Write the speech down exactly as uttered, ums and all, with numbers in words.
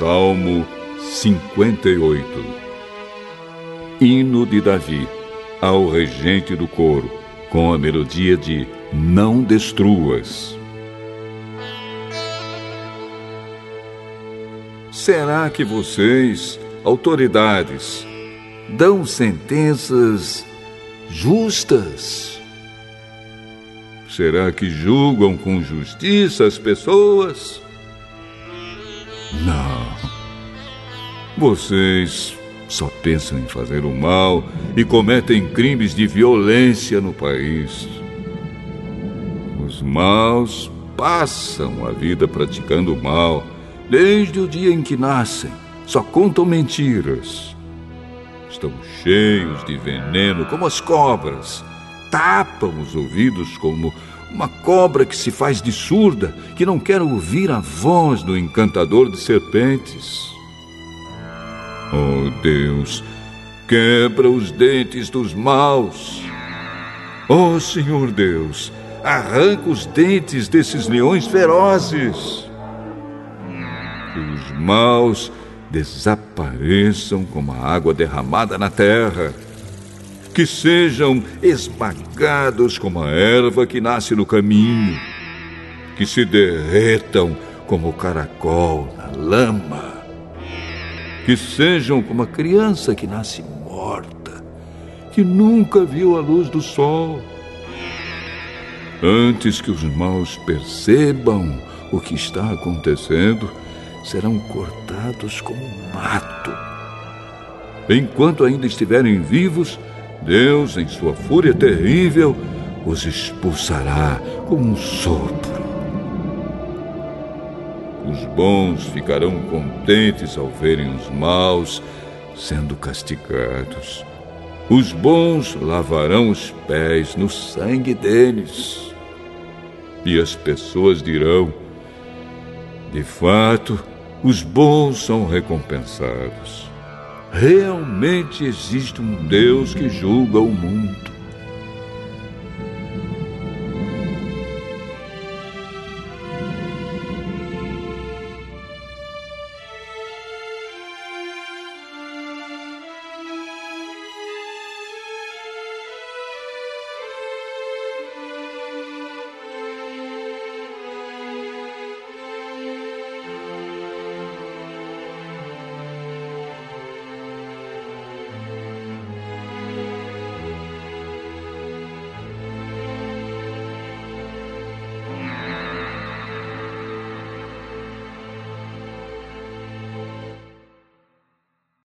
Salmo cinquenta e oito. Hino de Davi ao regente do coro, com a melodia de Não Destruas. Será que vocês, autoridades, dão sentenças justas? Será que julgam com justiça as pessoas? Não. Vocês só pensam em fazer o mal e cometem crimes de violência no país. Os maus passam a vida praticando o mal desde o dia em que nascem. Só contam mentiras. Estão cheios de veneno, como as cobras. Tapam os ouvidos como uma cobra que se faz de surda, que não quer ouvir a voz do encantador de serpentes. Oh Deus, quebra os dentes dos maus. Oh Senhor Deus, arranca os dentes desses leões ferozes. Que os maus desapareçam como a água derramada na terra. Que sejam esmagados como a erva que nasce no caminho. Que se derretam como o caracol na lama. Que sejam como a criança que nasce morta, que nunca viu a luz do sol. Antes que os maus percebam o que está acontecendo, serão cortados como um mato. Enquanto ainda estiverem vivos, Deus, em sua fúria terrível, os expulsará como um sopro. Os bons ficarão contentes ao verem os maus sendo castigados. Os bons lavarão os pés no sangue deles. E as pessoas dirão: de fato, os bons são recompensados. Realmente existe um Deus que julga o mundo.